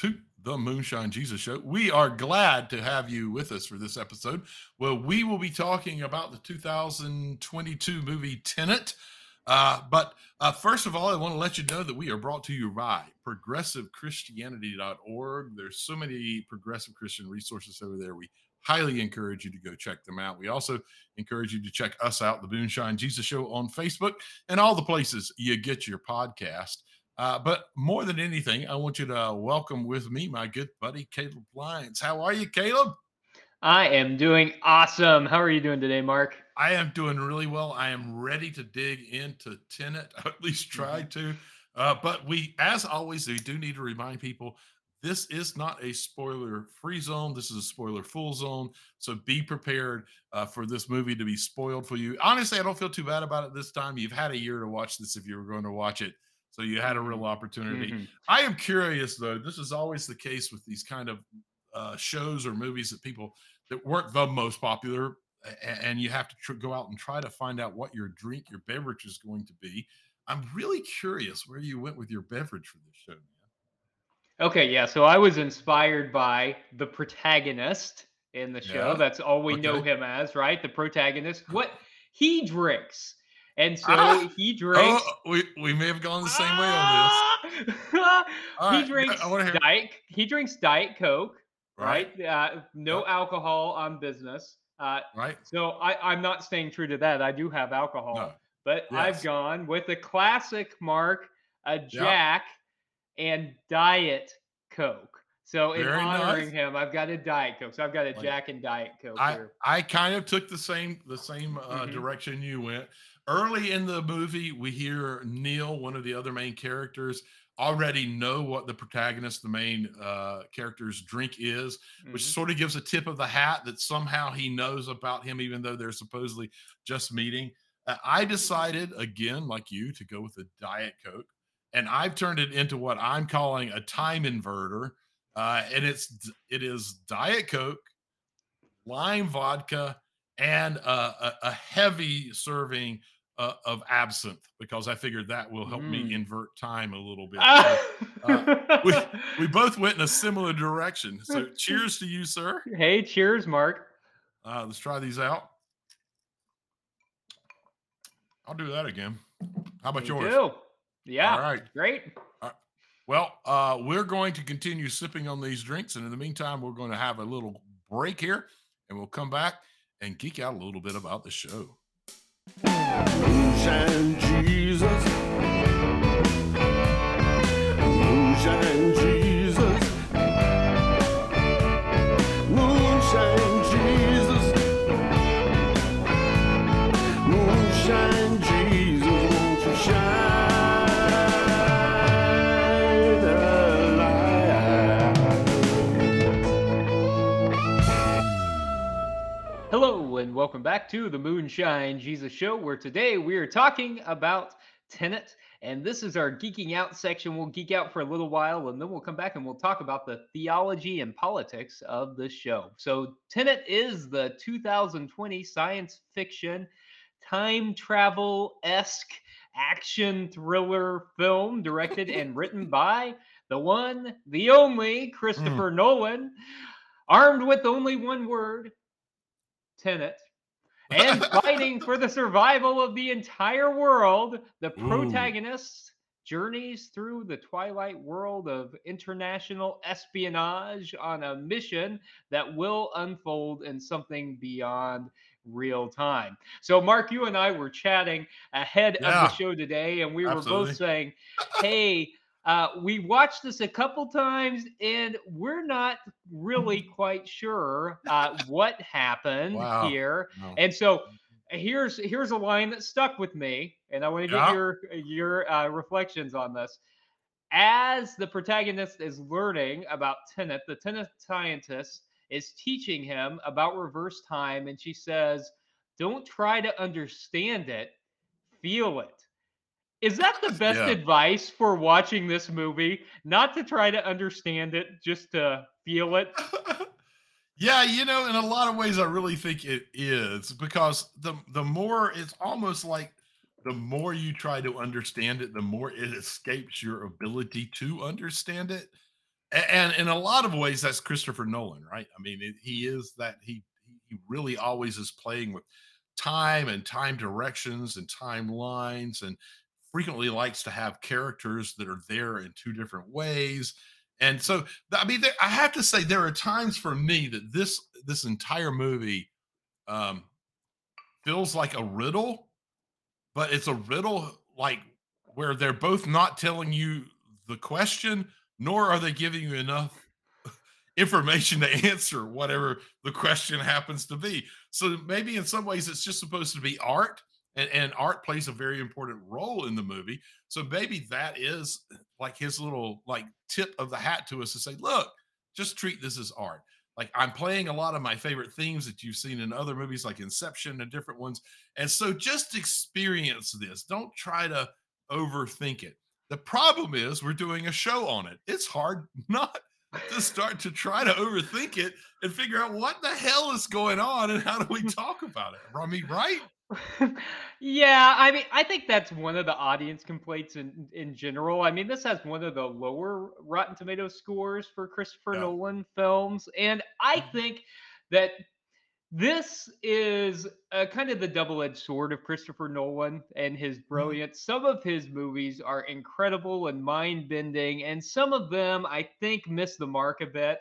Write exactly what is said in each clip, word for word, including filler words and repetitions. to the Moonshine Jesus Show. We are glad to have you with us for this episode. Well, we will be talking about the two thousand twenty-two movie Tenet. Uh, but uh, first of all, I want to let you know that we are brought to you by progressive christianity dot org. There's so many progressive Christian resources over there. We highly encourage you to go check them out. We also encourage you to check us out, the Moonshine Jesus Show, on Facebook and all the places you get your podcast. Uh, but more than anything, I want you to welcome with me my good buddy, Caleb Lyons. How are you, Caleb? I am doing awesome. How are you doing today, Mark? I am doing really well. I am ready to dig into Tenet, at least try to. Uh, but we, as always, we do need to remind people, this is not a spoiler-free zone. This is a spoiler-full zone. So be prepared uh, for this movie to be spoiled for you. Honestly, I don't feel too bad about it this time. You've had a year to watch this if you were going to watch it. So you had a real opportunity. Mm-hmm. I am curious, though. This is always the case with these kind of uh, shows or movies that people that weren't the most popular, and you have to tr- go out and try to find out what your drink, your beverage is going to be. I'm really curious where you went with your beverage for this show, man. Okay, yeah. So I was inspired by the protagonist in the show. Yeah. That's all we okay. know him as, right? The protagonist. What he drinks. And so ah, he drinks. Oh, we, we may have gone the same ah, way on this. he, right, drinks Diet, he drinks Diet Coke, right? right? Uh, no right. alcohol on business. Uh, right. So I, I'm not staying true to that. I do have alcohol. No. But yes. I've gone with a classic, Mark, a Jack, yeah. and Diet Coke. So in Very honoring nice. him, I've got a Diet Coke. So I've got a Jack and Diet Coke I, here. I kind of took the same the same uh, mm-hmm. direction you went. Early in the movie, we hear Neil, one of the other main characters, already know what the protagonist, the main uh, character's drink is, which mm-hmm. sort of gives a tip of the hat that somehow he knows about him, even though they're supposedly just meeting. Uh, I decided, again, like you, to go with a Diet Coke, and I've turned it into what I'm calling a time inverter, uh, and it's it is Diet Coke, lime vodka, and uh, a, a heavy serving uh, of absinthe, because I figured that will help mm. me invert time a little bit. Ah. So, uh, we, we both went in a similar direction. So cheers to you, sir. Hey, cheers, Mark. Uh, let's try these out. I'll do that again. How about Me yours? Too. Yeah. All right. Great. All right. Well, uh, we're going to continue sipping on these drinks. And in the meantime, we're going to have a little break here, and we'll come back and geek out a little bit about the show. Moonshine Jesus. Moonshine Jesus. Moonshine Jesus. Moonshine Jesus, won't you shine a light? Hello, and welcome back to the Moonshine Jesus Show, where today we are talking about Tenet, and this is our geeking out section. We'll geek out for a little while, and then we'll come back and we'll talk about the theology and politics of the show. So Tenet is the two thousand twenty science fiction, time travel-esque action thriller film directed and written by the one, the only Christopher mm. Nolan, armed with only one word, Tenet, and fighting for the survival of the entire world, the protagonist Ooh. journeys through the twilight world of international espionage on a mission that will unfold in something beyond real time. So, Mark, you and I were chatting ahead yeah. of the show today, and we Absolutely. were both saying, hey, Uh, we watched this a couple times, and we're not really quite sure uh, what happened wow. here. No. And so here's here's a line that stuck with me, and I want to yeah. get your, your uh, reflections on this. As the protagonist is learning about Tenet, the Tenet scientist is teaching him about reverse time, and she says, "Don't try to understand it, feel it." Is that the best yeah. advice for watching this movie? Not to try to understand it, just to feel it? yeah, you know, in a lot of ways, I really think it is. Because the, the more, it's almost like the more you try to understand it, the more it escapes your ability to understand it. And in a lot of ways, that's Christopher Nolan, right? I mean, it, he is that he he really always is playing with time and time directions and timelines, and frequently likes to have characters that are there in two different ways. And so, I mean, there, I have to say there are times for me that this this entire movie um, feels like a riddle, but it's a riddle like where they're both not telling you the question, nor are they giving you enough information to answer whatever the question happens to be. So maybe in some ways it's just supposed to be art, and, and art plays a very important role in the movie. So maybe that is like his little like tip of the hat to us to say, look, just treat this as art. Like, I'm playing a lot of my favorite themes that you've seen in other movies like Inception and different ones. And so just experience this. Don't try to overthink it. The problem is we're doing a show on it. It's hard not to start to try to overthink it and figure out what the hell is going on and how do we talk about it. I mean, right? Yeah, I mean, I think that's one of the audience complaints in, in general. I mean, this has one of the lower Rotten Tomatoes scores for Christopher yeah. Nolan films. And I think that this is uh, kind of the double-edged sword of Christopher Nolan and his brilliance. Some of his movies are incredible and mind-bending, and some of them, I think, miss the mark a bit.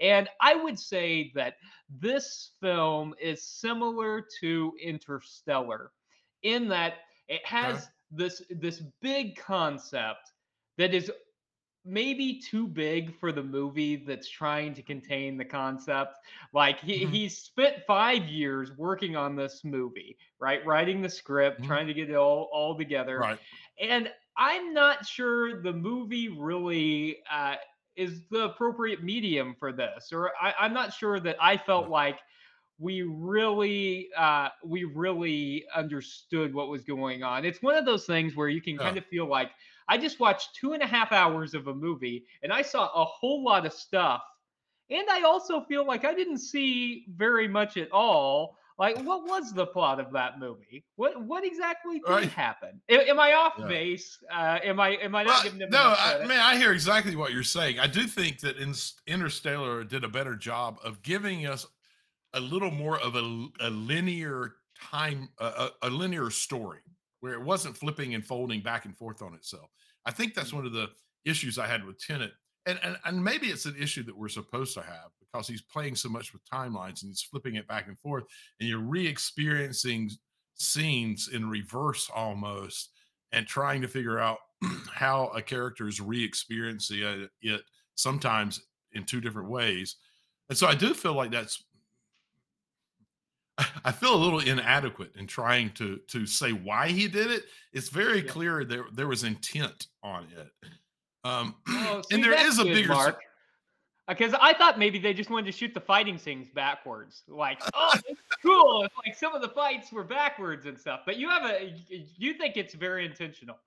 And I would say that this film is similar to Interstellar in that it has huh? this this big concept that is maybe too big for the movie that's trying to contain the concept. Like he, mm-hmm. he spent five years working on this movie, right? Writing the script, mm-hmm. trying to get it all, all together. Right. And I'm not sure the movie really uh, is the appropriate medium for this, or I, I'm not sure that I felt mm-hmm. like we really, uh, we really understood what was going on. It's one of those things where you can yeah. kind of feel like, I just watched two and a half hours of a movie and I saw a whole lot of stuff. And I also feel like I didn't see very much at all. Like, what was the plot of that movie? What what exactly did right. happen? Am I off yeah. base? Uh, am I am I not well, giving them No, I, man, I hear exactly what you're saying. I do think that Interstellar did a better job of giving us a little more of a, a linear time, a, a linear story, where it wasn't flipping and folding back and forth on itself. I think that's one of the issues I had with Tenet. And, and and maybe it's an issue that we're supposed to have because he's playing so much with timelines and he's flipping it back and forth and you're re-experiencing scenes in reverse almost and trying to figure out how a character is re-experiencing it sometimes in two different ways. And so I do feel like that's, I feel a little inadequate in trying to to say why he did it. It's very yeah. clear there there was intent on it. Um, oh, see, and there is a good, bigger Mark. Because I thought maybe they just wanted to shoot the fighting scenes backwards. Like, oh, it's cool. It's like some of the fights were backwards and stuff. But you have a you think it's very intentional.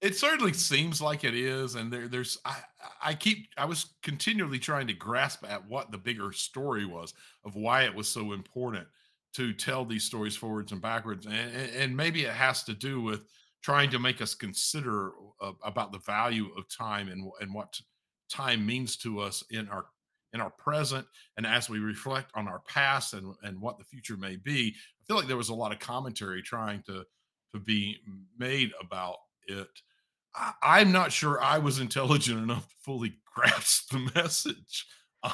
It certainly seems like it is, and there, there's. I, I keep. I was continually trying to grasp at what the bigger story was of why it was so important to tell these stories forwards and backwards. And, and maybe it has to do with trying to make us consider uh, about the value of time and, and what time means to us in our, in our present. And as we reflect on our past and, and what the future may be, I feel like there was a lot of commentary trying to, to be made about it. I, I'm not sure I was intelligent enough to fully grasp the message,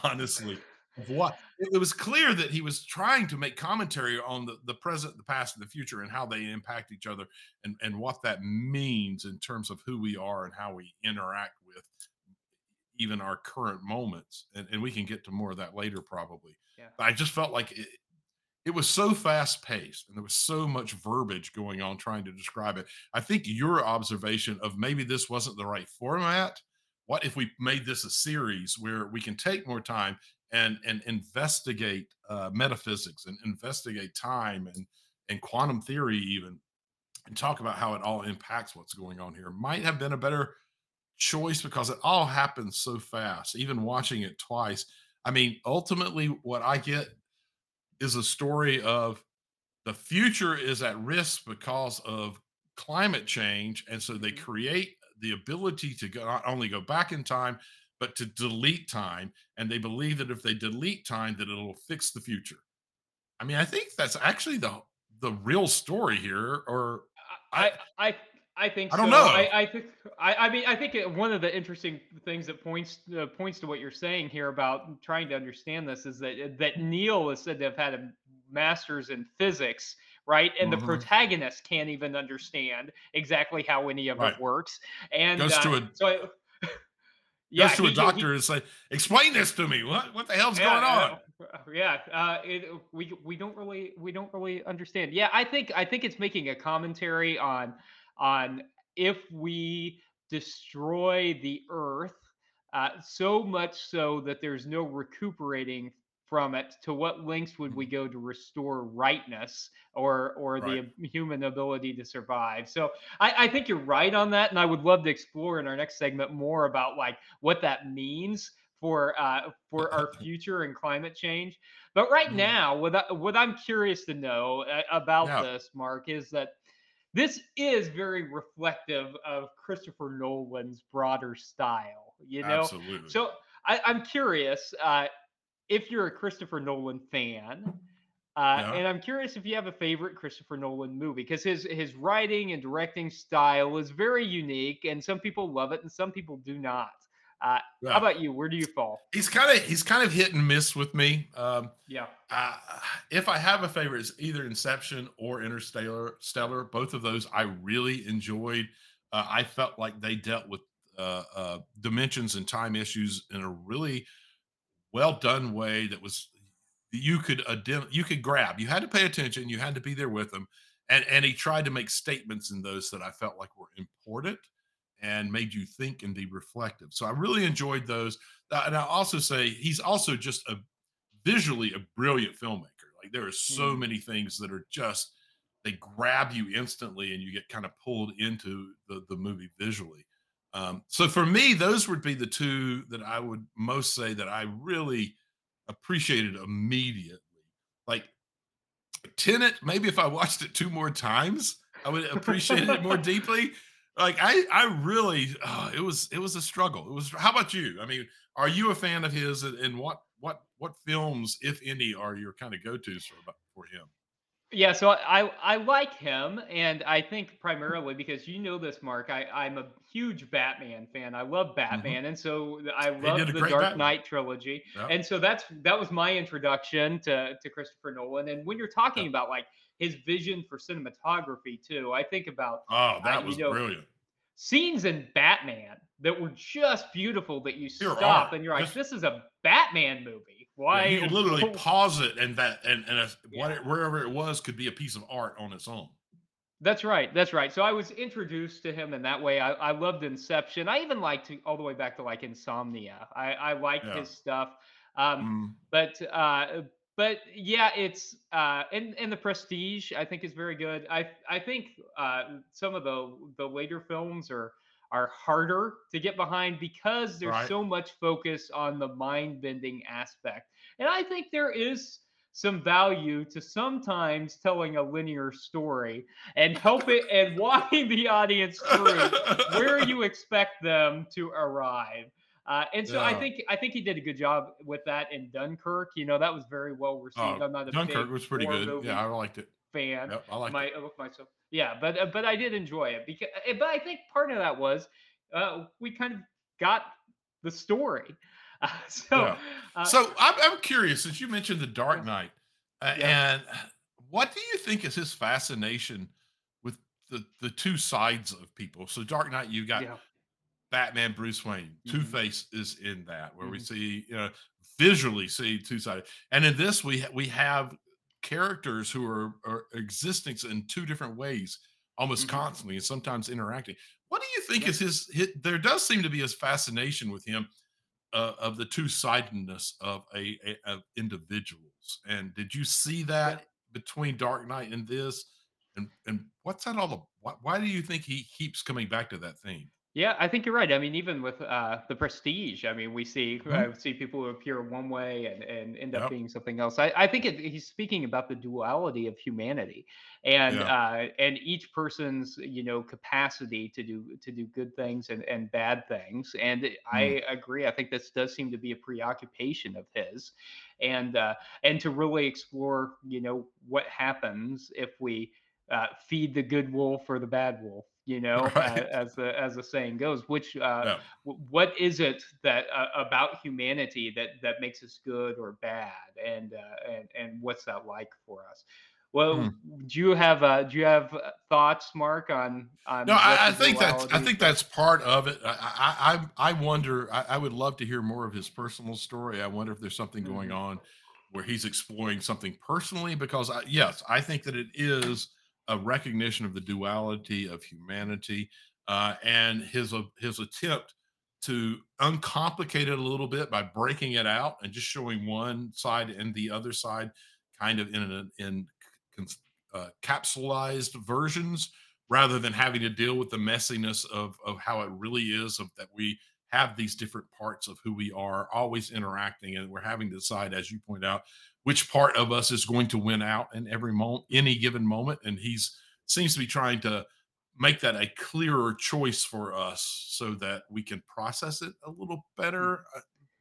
honestly. Of what it was clear that he was trying to make commentary on the, the present, the past, and the future, and how they impact each other, and, and what that means in terms of who we are and how we interact with even our current moments. And, and we can get to more of that later, probably. Yeah. But I just felt like it, it was so fast paced, and there was so much verbiage going on trying to describe it. I think your observation of maybe this wasn't the right format. What if we made this a series where we can take more time and and investigate uh, metaphysics and investigate time and, and quantum theory even, and talk about how it all impacts what's going on here? Might have been a better choice because it all happens so fast, even watching it twice. I mean, ultimately what I get is a story of the future is at risk because of climate change. And so they create the ability to go, not only go back in time, but to delete time. And they believe that if they delete time, that it'll fix the future. I mean, I think that's actually the the real story here. Or I I I, I think I don't so. know. I, I think I, I mean I think it, one of the interesting things that points uh, points to what you're saying here about trying to understand this is that that Neil is said to have had a master's in physics. Right. And mm-hmm. the protagonist can't even understand exactly how any of right. it works. And goes uh, to a, so I, yeah, goes to he, a doctor he, and say, explain this to me. What what the hell's yeah, going on? Uh, yeah. Uh, it, we we don't really we don't really understand. Yeah, I think I think it's making a commentary on on if we destroy the earth uh, so much so that there's no recuperating from it, to what lengths would we go to restore rightness or or right. the human ability to survive? So I, I think you're right on that. And I would love to explore in our next segment more about like what that means for uh, for our future and climate change. But right mm. now, what, I, what I'm curious to know about yeah. this, Mark, is that this is very reflective of Christopher Nolan's broader style, you know? Absolutely. So I, I'm curious, uh, if you're a Christopher Nolan fan, uh, yeah. and I'm curious if you have a favorite Christopher Nolan movie, because his his writing and directing style is very unique, and some people love it and some people do not. Uh, yeah. How about you? Where do you fall? He's kind of he's kind of hit and miss with me. Um, yeah. Uh, if I have a favorite, it's either Inception or Interstellar. Stellar, both of those I really enjoyed. Uh, I felt like they dealt with uh, uh, dimensions and time issues in a really well done way that was you could you could grab. You had to pay attention. You had to be there with them, and and he tried to make statements in those that I felt like were important and made you think and be reflective. So I really enjoyed those. And I also say he's also just a visually a brilliant filmmaker. Like there are so mm. many things that are just they grab you instantly, and you get kind of pulled into the the movie visually. Um, so for me, those would be the two that I would most say that I really appreciated immediately. Like Tenet, maybe if I watched it two more times, I would appreciate it more deeply. Like I, I really, uh, it was, it was a struggle. It was. How about you? I mean, are you a fan of his? And what, what, what films, if any, are your kind of go-tos for, for him? Yeah, so I, I like him, and I think primarily because you know this, Mark, I, I'm a huge Batman fan. I love Batman, mm-hmm. and so I love the Dark Batman. Knight trilogy. Yep. And so that's that was my introduction to, to Christopher Nolan. And when you're talking yep. about like his vision for cinematography too, I think about oh, that uh, was you know, brilliant. Scenes in Batman that were just beautiful that you Pure stop art. And you're like, this, this is a Batman movie. Why yeah, you literally pause it and that and, and a, yeah. what, wherever it was could be a piece of art on its own. That's right. That's right. So I was introduced to him in that way. I, I loved Inception. I even liked to, all the way back to like Insomnia. I, I liked yeah. his stuff. Um, mm. But uh, but yeah, it's uh, and and The Prestige I think is very good. I I think uh, some of the the later films are. are harder to get behind because there's right. so much focus on the mind-bending aspect. And I think there is some value to sometimes telling a linear story and helping and walking the audience through where you expect them to arrive. Uh, and so yeah. I think I think he did a good job with that in Dunkirk. You know, that was very well received. Oh, I'm not a Dunkirk was pretty good. Yeah, I liked it. Fan. Yep, I like my, it. myself. Yeah, but uh, but I did enjoy it because. But I think part of that was uh, we kind of got the story. Uh, so, yeah. uh, so I'm I'm curious since you mentioned The Dark Knight, uh, yeah. and what do you think is his fascination with the the two sides of people? So Dark Knight, you got yeah. Batman, Bruce Wayne, mm-hmm. Two-Face is in that where mm-hmm. we see you know visually see two-sided, and in this we we have. Characters who are, are existence in two different ways almost mm-hmm. constantly and sometimes interacting. What do you think yeah. is his, his there does seem to be his fascination with him uh, of the two-sidedness of a, a of individuals, and did you see that yeah. between Dark Knight and this, and and what's that all about? Why, why do you think he keeps coming back to that theme? Yeah, I think you're right. I mean, even with uh, The Prestige, I mean, we see mm-hmm. uh, see people who appear one way and, and end up yep. being something else. I, I think it, he's speaking about the duality of humanity, and yeah. uh, and each person's you know capacity to do to do good things and, and bad things. And mm. I agree. I think this does seem to be a preoccupation of his, and uh, and to really explore you know what happens if we uh, feed the good wolf or the bad wolf. You know, right. uh, as the as the saying goes, which uh, yeah. w- what is it that uh, about humanity that that makes us good or bad, and uh, and and what's that like for us? Well, hmm. do you have uh, do you have thoughts, Mark? On, on no, I, I think that's I think that's part of it. I I, I wonder. I, I would love to hear more of his personal story. I wonder if there's something mm-hmm. going on where he's exploring something personally, because I, yes, I think that it is a recognition of the duality of humanity, uh, and his uh, his attempt to uncomplicate it a little bit by breaking it out and just showing one side and the other side, kind of in an in uh, capsulized versions, rather than having to deal with the messiness of of how it really is, of that we have these different parts of who we are always interacting, and we're having to decide, as you point out, which part of us is going to win out in every moment, any given moment. And he's seems to be trying to make that a clearer choice for us so that we can process it a little better. Uh,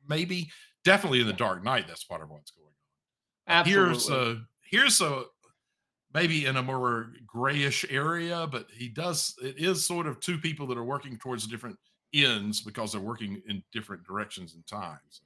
maybe definitely in The Dark Knight, that's part of what's going on. Absolutely. Here's a, here's a, maybe in a more grayish area, but he does, it is sort of two people that are working towards different ends because they're working in different directions and times.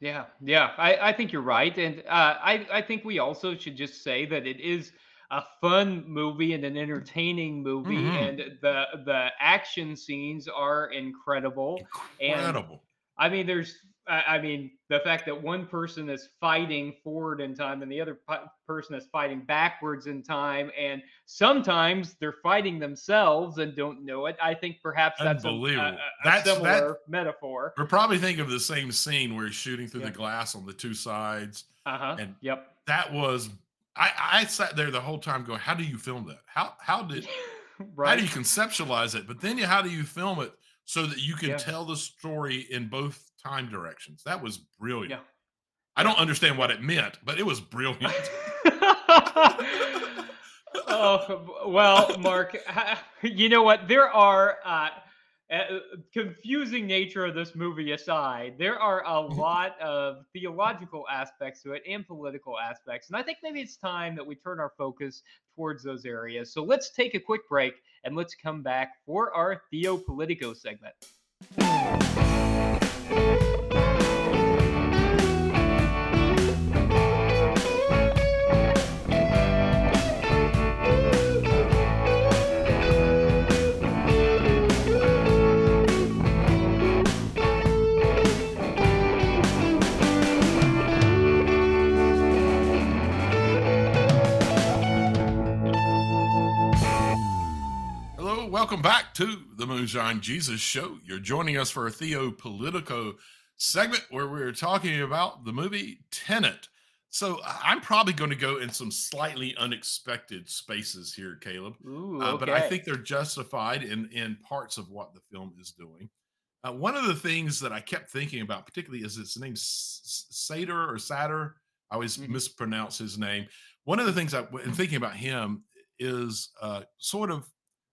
Yeah, yeah, I, I think you're right. And uh, I, I think we also should just say that it is a fun movie and an entertaining movie. Mm-hmm. And the the action scenes are incredible. Incredible. And, I mean, there's, I mean, the fact that one person is fighting forward in time and the other po- person is fighting backwards in time, and sometimes they're fighting themselves and don't know it. I think perhaps that's a, a, a similar metaphor. We're probably thinking of the same scene where he's shooting through yep. the glass on the two sides. Uh-huh. And yep. that was, I, I sat there the whole time going, how do you film that? How how did right. how do you conceptualize it? But then you, how do you film it so that you can yeah. tell the story in both time directions? That was brilliant. Yeah. I don't understand what it meant, but it was brilliant. Oh, well, Mark, you know what? There are, uh, uh, confusing nature of this movie aside, there are a lot of theological aspects to it and political aspects. And I think maybe it's time that we turn our focus towards those areas. So let's take a quick break and let's come back for our Theo Politico segment. Welcome back to the Moonshine Jesus Show. You're joining us for a Theo Politico segment where we're talking about the movie Tenet. So I'm probably going to go in some slightly unexpected spaces here, Caleb. Ooh, okay. uh, but I think they're justified in, in parts of what the film is doing. Uh, one of the things that I kept thinking about, particularly, is its name Sator or Sator. I always mm-hmm. mispronounce his name. One of the things I in thinking about him is uh, sort of,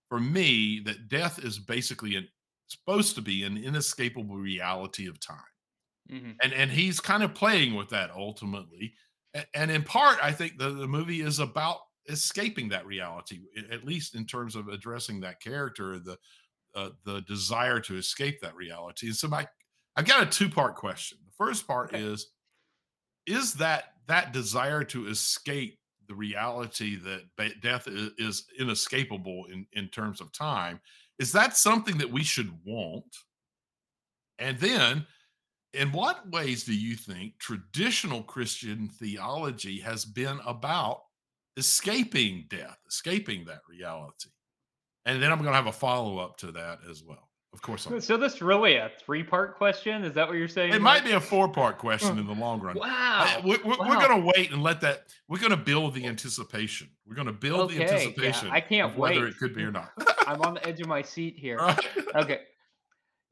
for me, that death is basically an, supposed to be an inescapable reality of time. Mm-hmm. And and he's kind of playing with that ultimately. And, and in part, I think the, the movie is about escaping that reality, at least in terms of addressing that character, the uh, the desire to escape that reality. And so my, I've got a two-part question. The first part okay. is, is that that desire to escape the reality that death is inescapable in, in terms of time, is that something that we should want? And then in what ways do you think traditional Christian theology has been about escaping death, escaping that reality? And then I'm going to have a follow-up to that as well. Of course. I'm so this really a three-part question? Is that what you're saying? It might be a four-part question in the long run. Wow. I, we're we're, wow. we're going to wait and let that. We're going to build the anticipation. We're going to build okay. the anticipation. Yeah, I can't wait. Whether it could be or not. I'm on the edge of my seat here. Right. Okay.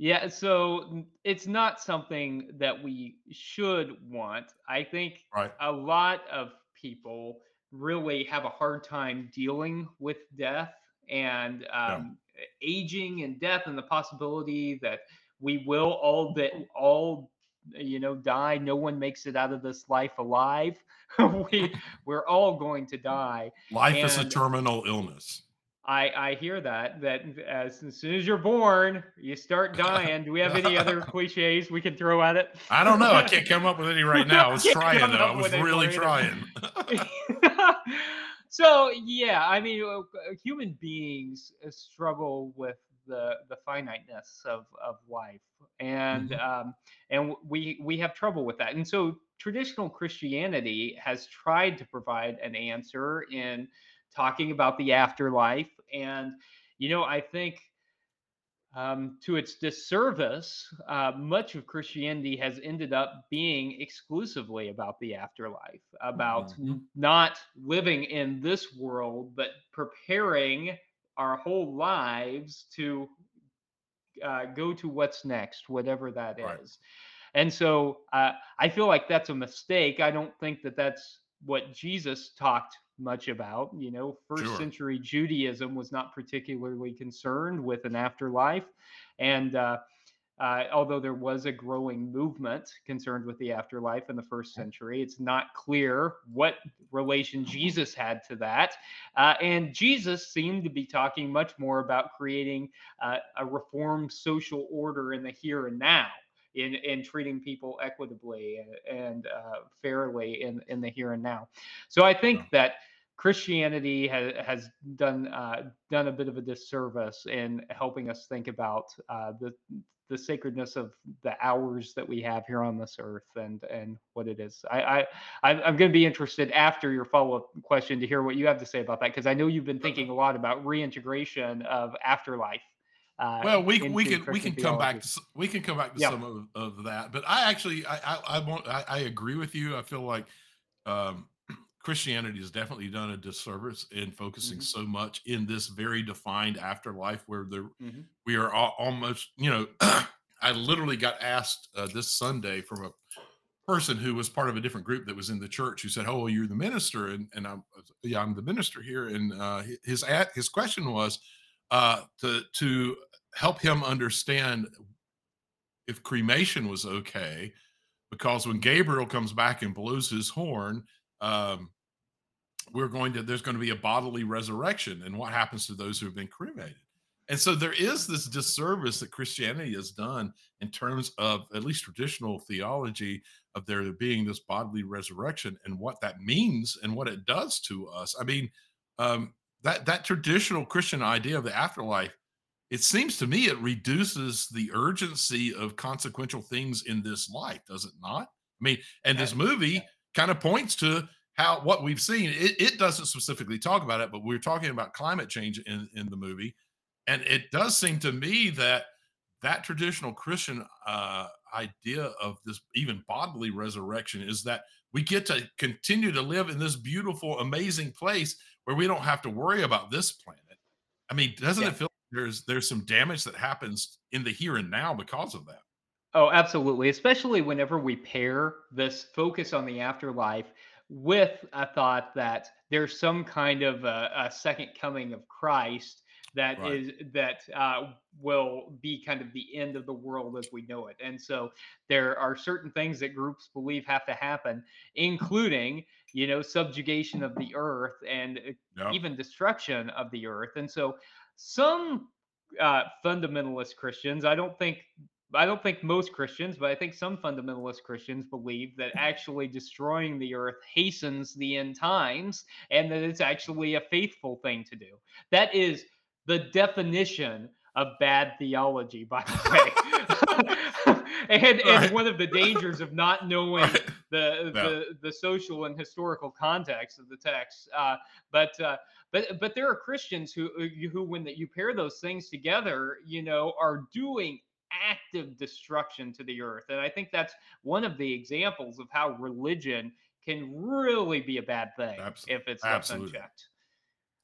Yeah, so it's not something that we should want. I think right. a lot of people really have a hard time dealing with death and um, yeah. aging and death and the possibility that we will all that all you know die. No one makes it out of this life alive. we we're all going to die. Life and is a terminal illness. I, I hear that, that as, as soon as you're born, you start dying. Do we have any other cliches we can throw at it? I don't know. I can't come up with any right now. I was trying, though. I was really trying. So, yeah, I mean, human beings struggle with the, the finiteness of, of life. And mm-hmm. um, and we we have trouble with that. And so traditional Christianity has tried to provide an answer in talking about the afterlife. And, you know, I think um, to its disservice, uh, much of Christianity has ended up being exclusively about the afterlife, about mm-hmm. not living in this world, but preparing our whole lives to uh, go to what's next, whatever that right. is. And so uh, I feel like that's a mistake. I don't think that that's what Jesus talked much about. You know, first sure. century Judaism was not particularly concerned with an afterlife. And uh, uh, although there was a growing movement concerned with the afterlife in the first century, it's not clear what relation Jesus had to that. Uh, and Jesus seemed to be talking much more about creating uh, a reformed social order in the here and now. In, in treating people equitably and, and uh, fairly in, in the here and now. So I think yeah. that Christianity has, has done uh, done a bit of a disservice in helping us think about uh, the the sacredness of the hours that we have here on this earth and and what it is. I, I, I'm going to be interested after your follow-up question to hear what you have to say about that, because I know you've been thinking a lot about reintegration of afterlife. Uh, well, we we can Christian we can theology. come back to, we can come back to yeah. some of, of that, but I actually I I, I won't I, I agree with you. I feel like um, Christianity has definitely done a disservice in focusing mm-hmm. so much in this very defined afterlife where the mm-hmm. we are all, almost you know I literally got asked uh, this Sunday from a person who was part of a different group that was in the church who said, "Oh, well, you're the minister," and and I'm yeah I'm the minister here, and uh, his his question was uh, to to help him understand if cremation was okay, because when Gabriel comes back and blows his horn, um, we're going to, there's going to be a bodily resurrection, and what happens to those who have been cremated. And so there is this disservice that Christianity has done in terms of at least traditional theology of there being this bodily resurrection and what that means and what it does to us. I mean, um, that, that traditional Christian idea of the afterlife, it seems to me it reduces the urgency of consequential things in this life, does it not? I mean, and this movie kind of points to how what we've seen. It, it doesn't specifically talk about it, but we're talking about climate change in, in the movie. And it does seem to me that that traditional Christian uh, idea of this even bodily resurrection is that we get to continue to live in this beautiful, amazing place where we don't have to worry about this planet. I mean, doesn't yeah. it feel There's there's some damage that happens in the here and now because of that. Oh, absolutely. Especially whenever we pair this focus on the afterlife with a thought that there's some kind of a, a second coming of Christ that right. is that uh, will be kind of the end of the world as we know it. And so there are certain things that groups believe have to happen, including, you know, subjugation of the earth and yep. even destruction of the earth. And so Some uh, fundamentalist Christians, I don't think, I don't think most Christians, but I think some fundamentalist Christians believe that actually destroying the earth hastens the end times, and that it's actually a faithful thing to do. That is the definition of bad theology, by the way, and, right. and one of the dangers of not knowing right. the, no. the the social and historical context of the text. Uh, but. Uh, But but there are Christians who who when that you pair those things together, you know, are doing active destruction to the earth, and I think that's one of the examples of how religion can really be a bad thing Absolutely. if it's left unchecked.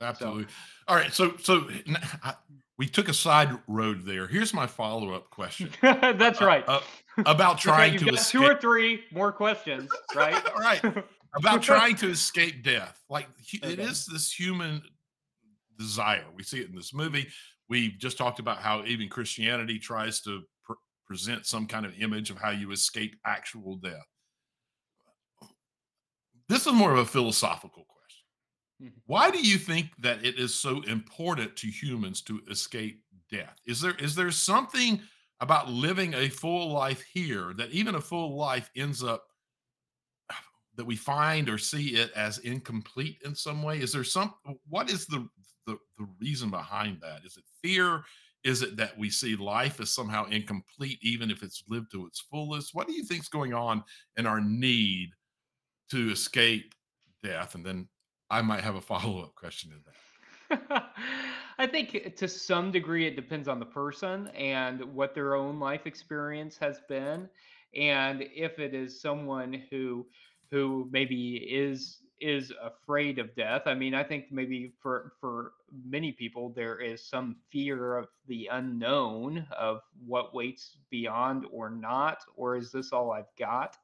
Absolutely. So. All right. So so we took a side road there. Here's my follow-up question. That's uh, right. Uh, about trying right, to escape. Two or three more questions, right? Right. About trying to escape death. Like okay. It is this human desire. We see it in this movie. We just talked about how even Christianity tries to pr- present some kind of image of how you escape actual death. This is more of a philosophical question. Mm-hmm. Why do you think that it is so important to humans to escape death? Is there is there something about living a full life here that even a full life ends up that we find or see it as incomplete in some way? Is there some, what is the, the, the reason behind that? Is it fear? Is it that we see life as somehow incomplete, even if it's lived to its fullest? What do you think is going on in our need to escape death? And then I might have a follow-up question to that. I think to some degree, it depends on the person and what their own life experience has been. And if it is someone who, who maybe is, is afraid of death. I mean, I think maybe for, for many people, there is some fear of the unknown, of what waits beyond or not, or is this all I've got?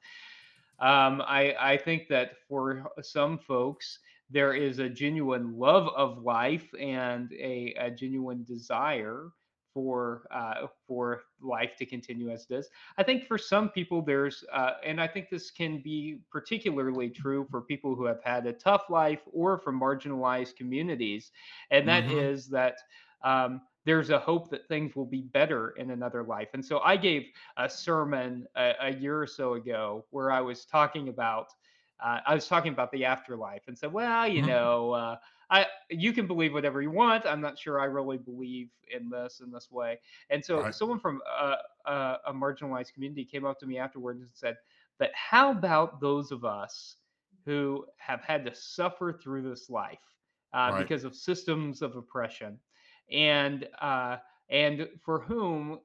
Um, I, I think that for some folks, there is a genuine love of life and a, a genuine desire for uh, for life to continue as it is. I think for some people there's, uh, and I think this can be particularly true for people who have had a tough life or from marginalized communities, and that mm-hmm. is that um, there's a hope that things will be better in another life. And so I gave a sermon a, a year or so ago where I was talking about Uh, I was talking about the afterlife and said, well, you know, uh, I you can believe whatever you want. I'm not sure I really believe in this in this way. And so right. someone from a, a, a marginalized community came up to me afterwards and said, but how about those of us who have had to suffer through this life uh, right. because of systems of oppression and uh, and for whom,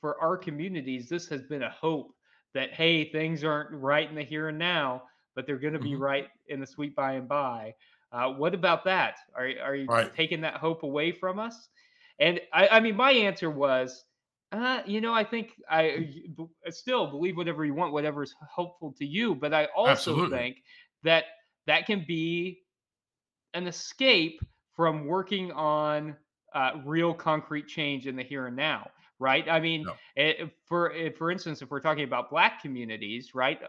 for our communities, this has been a hope that, hey, things aren't right in the here and now, but they're going to be mm-hmm. right in the sweet by and by. Uh, what about that? Are, are you right. taking that hope away from us? And I, I mean, my answer was, uh, you know, I think I, I still believe whatever you want, whatever's helpful to you. But I also Absolutely. think that that can be an escape from working on uh, real concrete change in the here and now. Right. I mean, no. it, for, it, for instance, if we're talking about Black communities, right,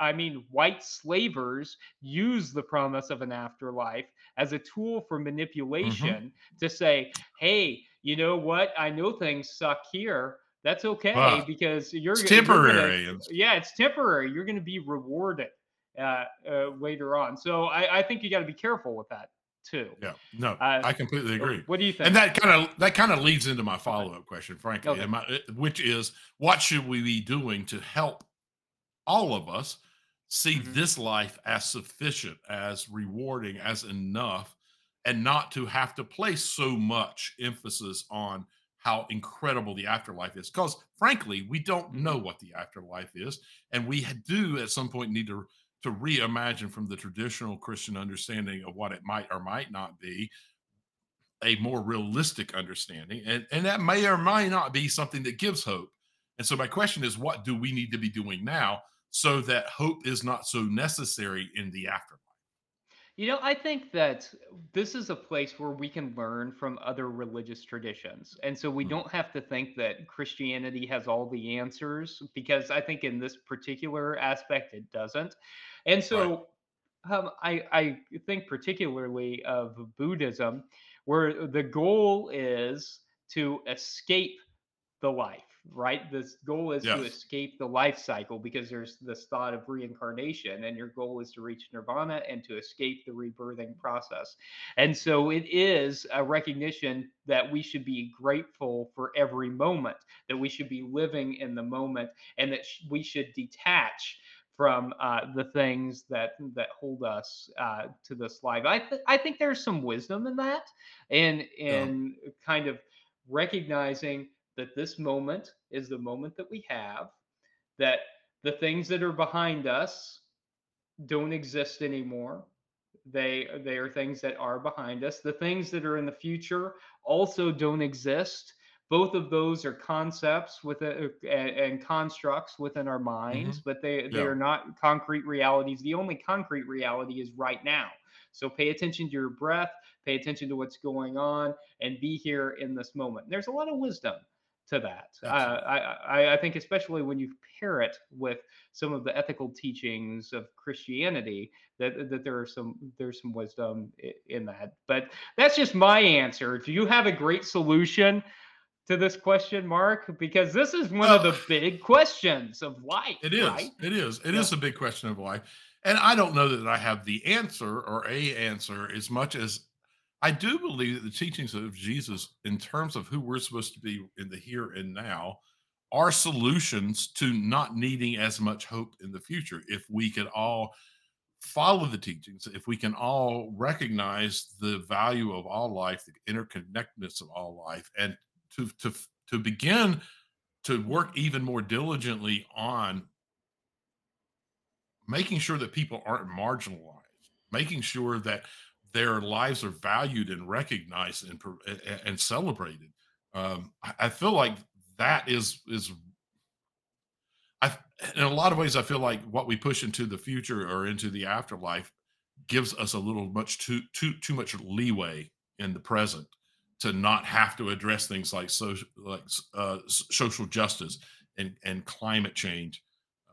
I mean, white slavers use the promise of an afterlife as a tool for manipulation mm-hmm. to say, hey, you know what? I know things suck here. That's okay wow. because you're it's temporary. You're gonna, yeah, it's temporary. You're going to be rewarded uh, uh, later on. So I, I think you got to be careful with that too. Yeah, no, uh, I completely agree. What do you think? And that kind of that kind of leads into my follow-up okay. question, frankly, okay. and my, which is, what should we be doing to help all of us see mm-hmm. this life as sufficient, as rewarding, as enough, and not to have to place so much emphasis on how incredible the afterlife is? Because frankly, we don't know what the afterlife is. And we do at some point need to, to reimagine from the traditional Christian understanding of what it might or might not be, a more realistic understanding. And, and that may or may not be something that gives hope. And so my question is, what do we need to be doing now so that hope is not so necessary in the afterlife? You know, I think that this is a place where we can learn from other religious traditions. And so we mm-hmm. don't have to think that Christianity has all the answers, because I think in this particular aspect, it doesn't. And so right. um, I, I think particularly of Buddhism, where the goal is to escape the life. Right. This goal is yes. to escape the life cycle, because there's this thought of reincarnation, and your goal is to reach nirvana and to escape the rebirthing process. And so it is a recognition that we should be grateful for every moment, that we should be living in the moment, and that sh- we should detach from uh, the things that that hold us uh, to this life. I, th- I think there's some wisdom in that, and in yeah. kind of recognizing that this moment is the moment that we have, that the things that are behind us don't exist anymore, They, they are things that are behind us. The things that are in the future also don't exist. Both of those are concepts within, uh, and, and constructs within our minds, mm-hmm. but they, they yeah. are not concrete realities. The only concrete reality is right now. So pay attention to your breath, pay attention to what's going on, and be here in this moment. And there's a lot of wisdom to that. Uh, I, I, I think especially when you pair it with some of the ethical teachings of Christianity, that, that there are some, there's some wisdom in that. But that's just my answer. If you have a great solution to this question, Mark, because this is one uh, of the big questions of life. It is. Right? It is. It yeah. is a big question of life. And I don't know that I have the answer or a answer as much as I do believe that the teachings of Jesus in terms of who we're supposed to be in the here and now are solutions to not needing as much hope in the future. If we could all follow the teachings, if we can all recognize the value of all life, the interconnectedness of all life, and to, to, to begin to work even more diligently on making sure that people aren't marginalized, making sure that their lives are valued and recognized and and celebrated. Um, I feel like that is, is I in a lot of ways, I feel like what we push into the future or into the afterlife gives us a little much too too too much leeway in the present to not have to address things like social like uh, social justice and and climate change.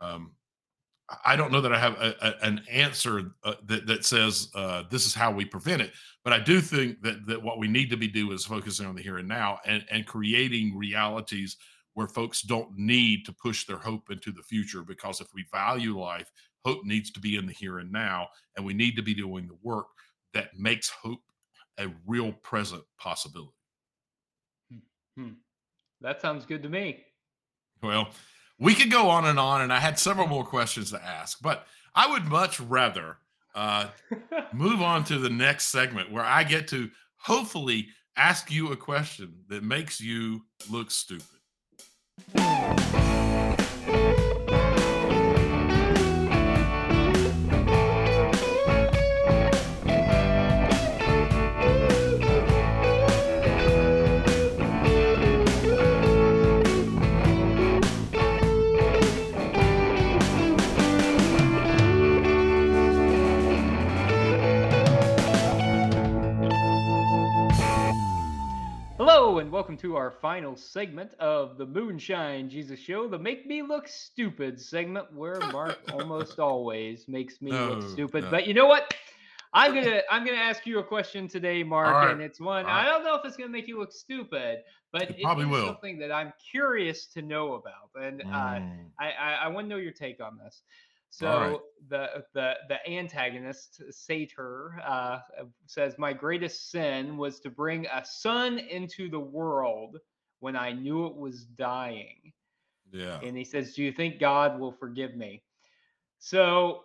Um, I don't know that I have a, a, an answer uh, that, that says uh, this is how we prevent it, but I do think that that what we need to be doing is focusing on the here and now and, and creating realities where folks don't need to push their hope into the future, because if we value life, hope needs to be in the here and now, and we need to be doing the work that makes hope a real present possibility. Hmm. That sounds good to me. Well, we could go on and on, and I had several more questions to ask, but I would much rather uh, move on to the next segment where I get to hopefully ask you a question that makes you look stupid. Hello and welcome to our final segment of the Moonshine Jesus Show, the Make Me Look Stupid segment, where Mark almost always makes me no, look stupid. No. But you know what? I'm gonna I'm gonna ask you a question today, Mark, right. and it's one right. I don't know if it's gonna make you look stupid, but it, it probably is will. Something that I'm curious to know about, and mm. uh, I I, I want to know your take on this. So right. the the the antagonist, Sator, uh, says, "My greatest sin was to bring a son into the world when I knew it was dying." Yeah. And he says, "Do you think God will forgive me?" So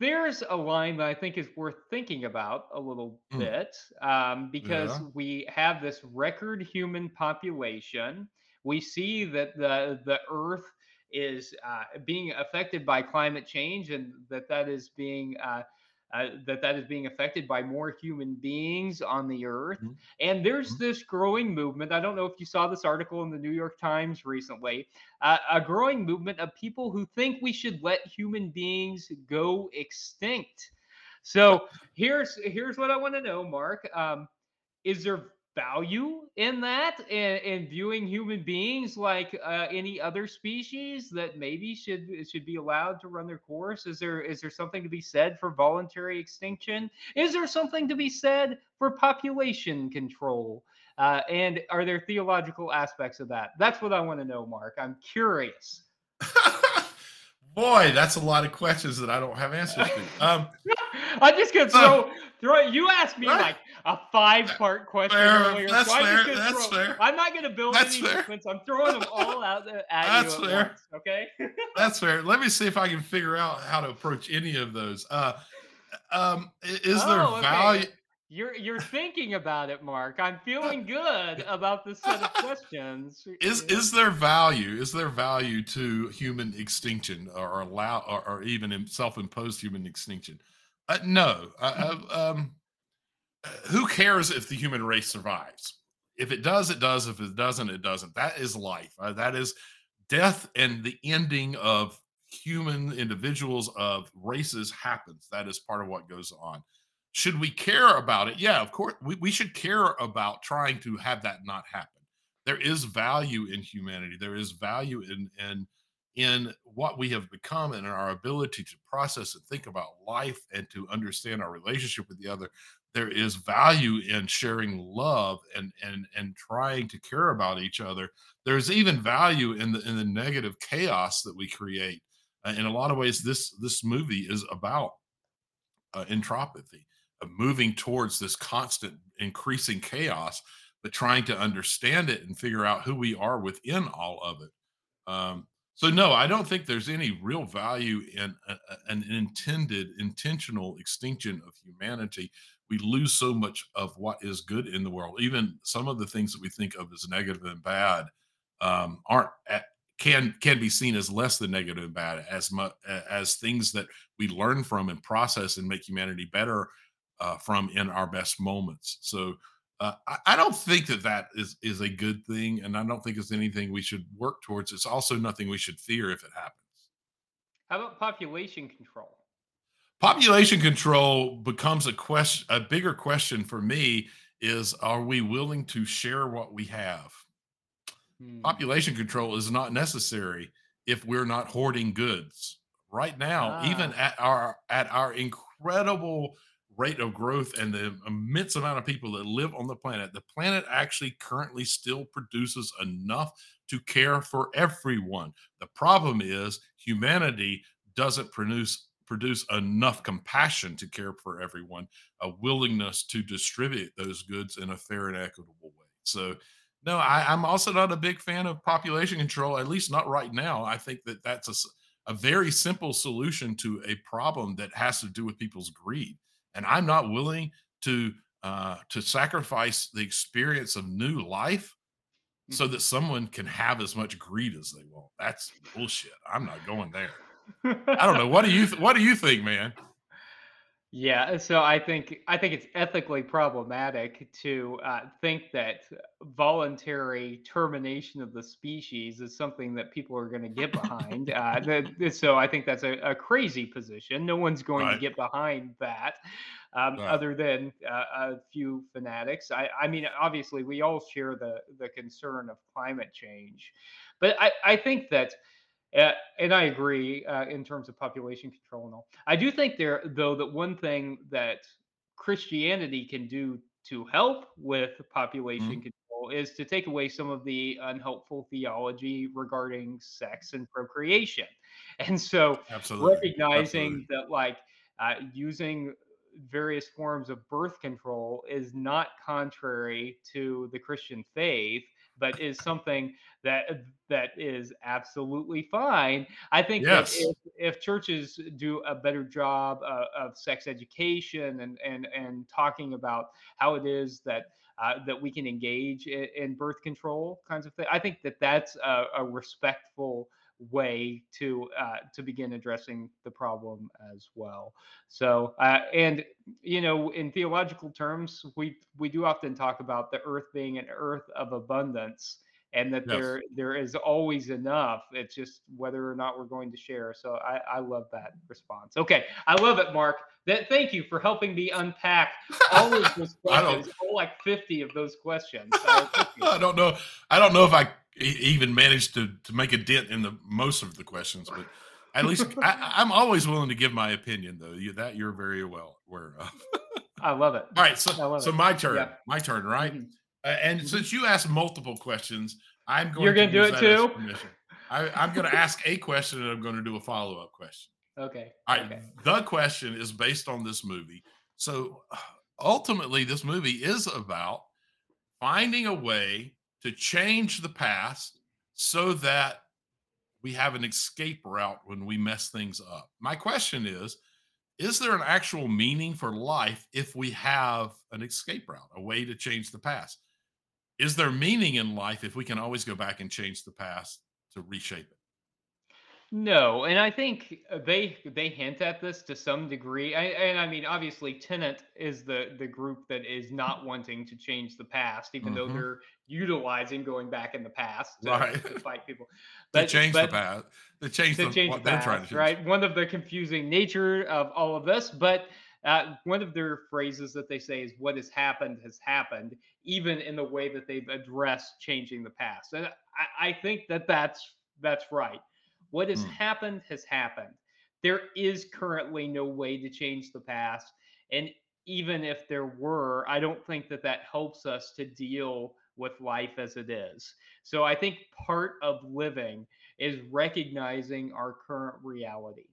there's a line that I think is worth thinking about a little mm. bit, um, because yeah. we have this record human population. We see that the the earth is uh, being affected by climate change, and that that is being uh, uh, that that is being affected by more human beings on the earth. Mm-hmm. And there's mm-hmm. this growing movement. I don't know if you saw this article in the New York Times recently, uh, a growing movement of people who think we should let human beings go extinct. So here's here's what I want to know, Mark. Um, is there value in that, and, and viewing human beings like uh, any other species that maybe should should be allowed to run their course? Is there is there something to be said for voluntary extinction? Is there something to be said for population control? Uh, and are there theological aspects of that? That's what I want to know, Mark. I'm curious. Boy, that's a lot of questions that I don't have answers to. Um, I'm just going to throw, throw, you asked me right. like a five-part question fair, earlier. That's so I'm fair, that's throw, fair. I'm not going to build that's any fair. sequence. I'm throwing them all out at that's you at fair. once, okay? That's fair. Let me see if I can figure out how to approach any of those. Uh, um, is there oh, okay. value? You're you're thinking about it, Mark. I'm feeling good about this set of questions. Is is there value? Is there value to human extinction, or allow, or, or even self-imposed human extinction? Uh, no. Uh, um, who cares if the human race survives? If it does, it does. If it doesn't, it doesn't. That is life. Uh, that is death, and the ending of human individuals, of races, happens. That is part of what goes on. Should we care about it? Yeah, of course. We, we should care about trying to have that not happen. There is value in humanity. There is value in in in what we have become and in our ability to process and think about life and to understand our relationship with the other. There is value in sharing love and and and trying to care about each other. There's even value in the in the negative chaos that we create. Uh, in a lot of ways, this this movie is about uh, entropathy, uh, moving towards this constant increasing chaos, but trying to understand it and figure out who we are within all of it. Um, so no, I don't think there's any real value in a, an intended, intentional extinction of humanity. We lose so much of what is good in the world. Even some of the things that we think of as negative and bad um, aren't at, can can be seen as less than negative and bad, as much as things that we learn from and process and make humanity better uh, from in our best moments. So uh, I, I don't think that that is is a good thing, and I don't think it's anything we should work towards. It's also nothing we should fear if it happens. How about population control? Population control becomes a question, a bigger question for me is, are we willing to share what we have? Hmm. Population control is not necessary if we're not hoarding goods. Right now, ah. even at our at our incredible rate of growth and the immense amount of people that live on the planet, the planet actually currently still produces enough to care for everyone. The problem is humanity doesn't produce produce enough compassion to care for everyone, a willingness to distribute those goods in a fair and equitable way. So no, I, I'm also not a big fan of population control, at least not right now. I think that that's a, a very simple solution to a problem that has to do with people's greed. And I'm not willing to uh, to sacrifice the experience of new life so that someone can have as much greed as they want. That's bullshit. I'm not going there. I don't know. What do you th- What do you think, man? Yeah. So I think I think it's ethically problematic to uh, think that voluntary termination of the species is something that people are going to get behind. uh, that, so I think that's a, a crazy position. No one's going right. to get behind that, um, right. other than uh, a few fanatics. I, I mean, obviously, we all share the the concern of climate change, but I, I think that. Uh, and I agree uh, in terms of population control and all. I do think there, though, that one thing that Christianity can do to help with population mm-hmm. control is to take away some of the unhelpful theology regarding sex and procreation. And so Absolutely. recognizing Absolutely. that, like, uh, using various forms of birth control is not contrary to the Christian faith, but is something that that is absolutely fine. I think yes. that if, if churches do a better job uh, of sex education and and and talking about how it is that uh, that we can engage in, in birth control kinds of things, I think that that's a, a respectful way to uh, to begin addressing the problem as well. So uh, and you know, in theological terms, we we do often talk about the earth being an earth of abundance, and that yes. there there is always enough. It's just whether or not we're going to share. So I, I love that response. Okay, I love it, Mark. That thank you for helping me unpack all of those questions, all like fifty of those questions. I, I don't know. I don't know if I. even managed to, to make a dent in the most of the questions, but at least I, I'm always willing to give my opinion, though. You, that you're very well aware of. I love it. All right, so so it. my turn, yeah. my turn, right? Mm-hmm. Uh, and mm-hmm. since you asked multiple questions, I'm going. You're going to do it too. I, I'm going to ask a question, and I'm going to do a follow up question. Okay. All right. Okay. The question is based on this movie. So ultimately, this movie is about finding a way to change the past so that we have an escape route when we mess things up. My question is, is there an actual meaning for life if we have an escape route, a way to change the past? Is there meaning in life if we can always go back and change the past to reshape it? No, and I think they they hint at this to some degree. I, and I mean, obviously, Tenet is the the group that is not wanting to change the past, even mm-hmm. though they're utilizing going back in the past to, right. to fight people. But, to change but, the past, to change, to the, change what the past, they're trying to change. Right, one of the confusing nature of all of this, but uh, one of their phrases that they say is "What has happened has happened," even in the way that they've addressed changing the past. And I, I think that that's that's right. What has mm. happened has happened. There is currently no way to change the past. And even if there were, I don't think that that helps us to deal with life as it is. So I think part of living is recognizing our current reality.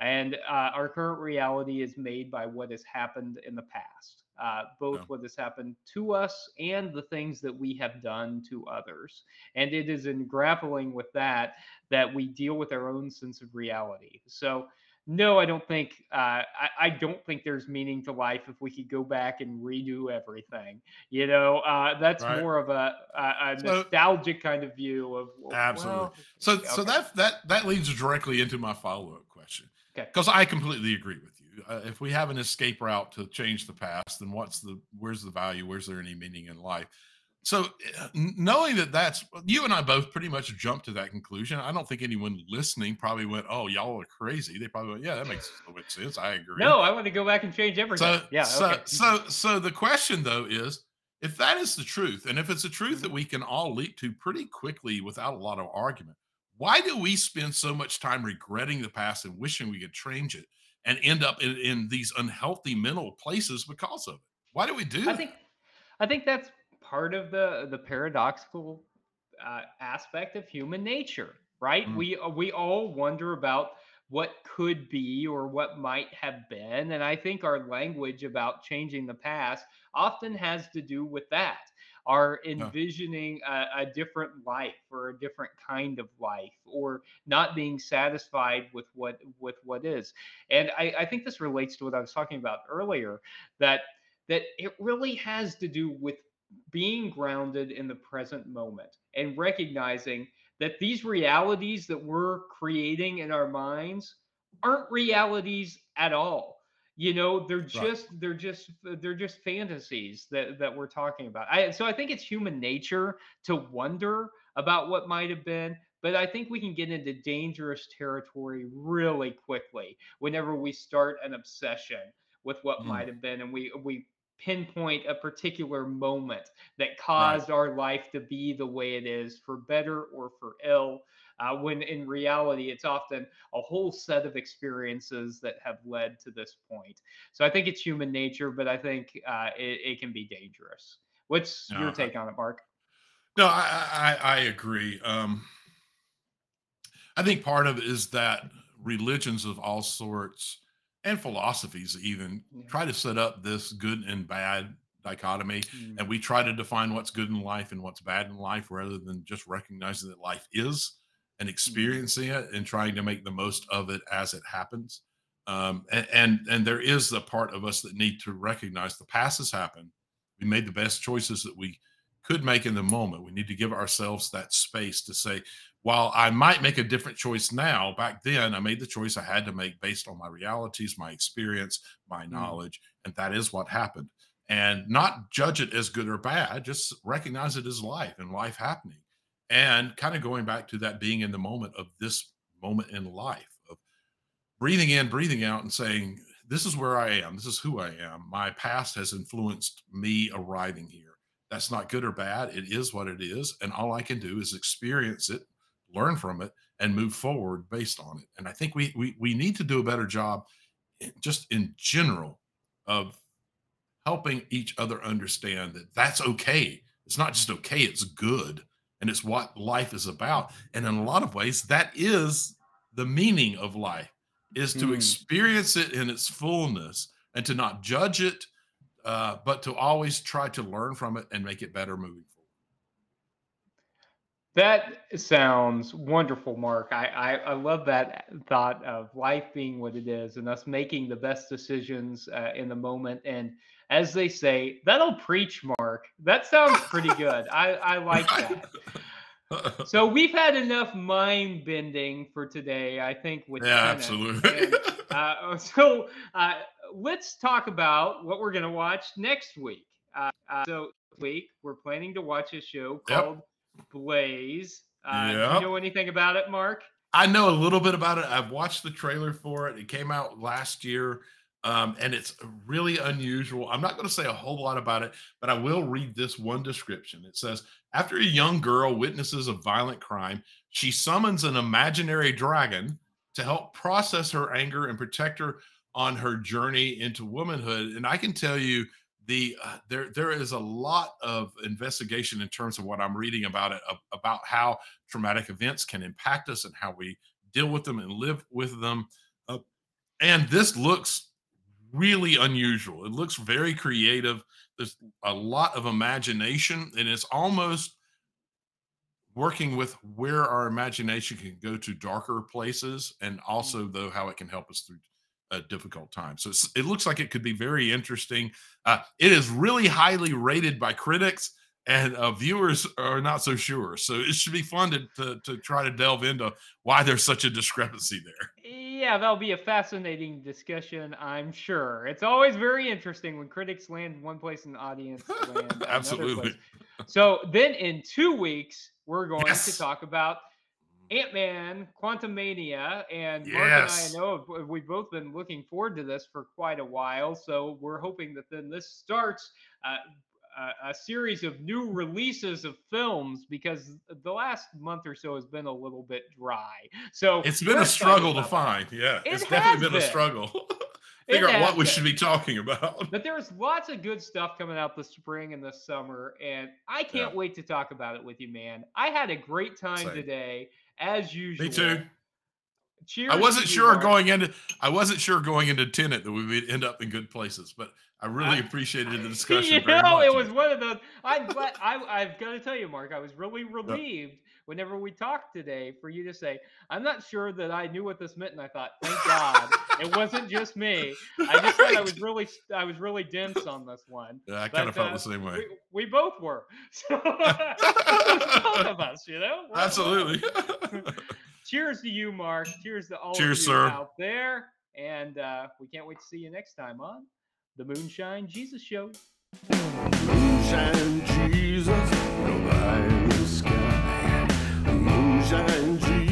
And uh, our current reality is made by what has happened in the past, uh, both yeah. what has happened to us and the things that we have done to others. And it is in grappling with that that we deal with our own sense of reality. So, no, I don't think uh, I, I don't think there's meaning to life if we could go back and redo everything. You know, uh, that's right. more of a, a, a so, nostalgic kind of view of well, absolutely. Well, so, okay. so that that that leads directly into my follow-up question. Because I completely agree with you. Uh, if we have an escape route to change the past, then what's the where's the value? Where's there any meaning in life? So uh, knowing that that's you and I both pretty much jumped to that conclusion. I don't think anyone listening probably went, "Oh, y'all are crazy." They probably went, "Yeah, that makes a little bit sense. I agree." No, I want to go back and change everything. So, yeah. So okay. so so the question though is, if that is the truth, and if it's a truth that we can all leap to pretty quickly without a lot of argument, why do we spend so much time regretting the past and wishing we could change it and end up in, in these unhealthy mental places because of it? Why do we do I that? Think, I think that's part of the, the paradoxical uh, aspect of human nature, right? Mm. We, we all wonder about what could be or what might have been. And I think our language about changing the past often has to do with that. Are envisioning a, a different life or a different kind of life, or not being satisfied with what with what is. And I, I think this relates to what I was talking about earlier, that that it really has to do with being grounded in the present moment and recognizing that these realities that we're creating in our minds aren't realities at all. You know, they're just right. they're just they're just fantasies that, that we're talking about. I, so I think it's human nature to wonder about what might have been. But I think we can get into dangerous territory really quickly whenever we start an obsession with what mm. might have been. And we we pinpoint a particular moment that caused right. our life to be the way it is, for better or for ill. Uh, when in reality, it's often a whole set of experiences that have led to this point. So I think it's human nature, but I think uh, it, it can be dangerous. What's no, your take I, on it, Mark? No, I, I, I agree. Um, I think part of it is that religions of all sorts and philosophies even yeah. try to set up this good and bad dichotomy, mm. and we try to define what's good in life and what's bad in life rather than just recognizing that life is and experiencing it and trying to make the most of it as it happens. Um, and, and, and there is the part of us that need to recognize the past has happened. We made the best choices that we could make in the moment. We need to give ourselves that space to say, while I might make a different choice now, back then I made the choice I had to make based on my realities, my experience, my knowledge, and that is what happened. And not judge it as good or bad, just recognize it as life and life happening. And kind of going back to that being in the moment of this moment in life, of breathing in, breathing out, and saying, this is where I am. This is who I am. My past has influenced me arriving here. That's not good or bad. It is what it is. And all I can do is experience it, learn from it, and move forward based on it. And I think we we we need to do a better job just in general of helping each other understand that that's okay. It's not just okay, it's good. And it's what life is about. And in a lot of ways, that is the meaning of life, is to mm. experience it in its fullness and to not judge it, uh, but to always try to learn from it and make it better moving forward. That sounds wonderful, Mark. I, I, I love that thought of life being what it is and us making the best decisions uh, in the moment. And as they say, that'll preach, Mark. That sounds pretty good. I, I like that. So we've had enough mind bending for today, I think. With yeah, Tenet. Absolutely. And, uh, so uh, let's talk about what we're going to watch next week. Uh, uh, so next week we're planning to watch a show called yep. Blaze. Uh, yep. Do you know anything about it, Mark? I know a little bit about it. I've watched the trailer for it. It came out last year. Um, and it's really unusual. I'm not going to say a whole lot about it, but I will read this one description. It says, after a young girl witnesses a violent crime, she summons an imaginary dragon to help process her anger and protect her on her journey into womanhood. And I can tell you the uh, there there is a lot of investigation in terms of what I'm reading about it, uh, about how traumatic events can impact us and how we deal with them and live with them. Uh, and this looks really unusual. It looks very creative. There's a lot of imagination, and it's almost working with where our imagination can go to darker places, and also though how it can help us through a difficult time. So it's, it looks like it could be very interesting. Uh, it is really highly rated by critics, and uh, viewers are not so sure. So it should be fun to, to to try to delve into why there's such a discrepancy there. Yeah, that'll be a fascinating discussion, I'm sure. It's always very interesting when critics land one place and the audience land Absolutely. Place. So then in two weeks, we're going yes. to talk about Ant-Man Quantumania. And yes. Mark and I know we've both been looking forward to this for quite a while. So we're hoping that then this starts uh, a, a series of new releases of films, because the last month or so has been a little bit dry. So it's been a struggle to find. Yeah, it it's definitely been, been a struggle. Figure out what we been. should be talking about. But there's lots of good stuff coming out this spring and this summer, and I can't yeah. wait to talk about it with you, man. I had a great time Same. today, as usual. Me too. Cheers I wasn't sure you, going into I wasn't sure going into Tenet that we would end up in good places, but I really appreciated the discussion. You very know, much. It was one of those. I'm glad. I, I've got to tell you, Mark, I was really relieved yep. whenever we talked today for you to say, I'm not sure that I knew what this meant, and I thought, thank God, it wasn't just me. I just thought I was really, I was really dense on this one. Yeah, I kind of felt uh, the same way. We, we both were. So, both of us, you know. We're Absolutely. Cheers to you, Mark. Cheers to all Cheers, of you sir. out there, and uh, we can't wait to see you next time on The Moonshine Jesus Show. Moonshine Jesus, nobody in the sky. Moonshine Jesus.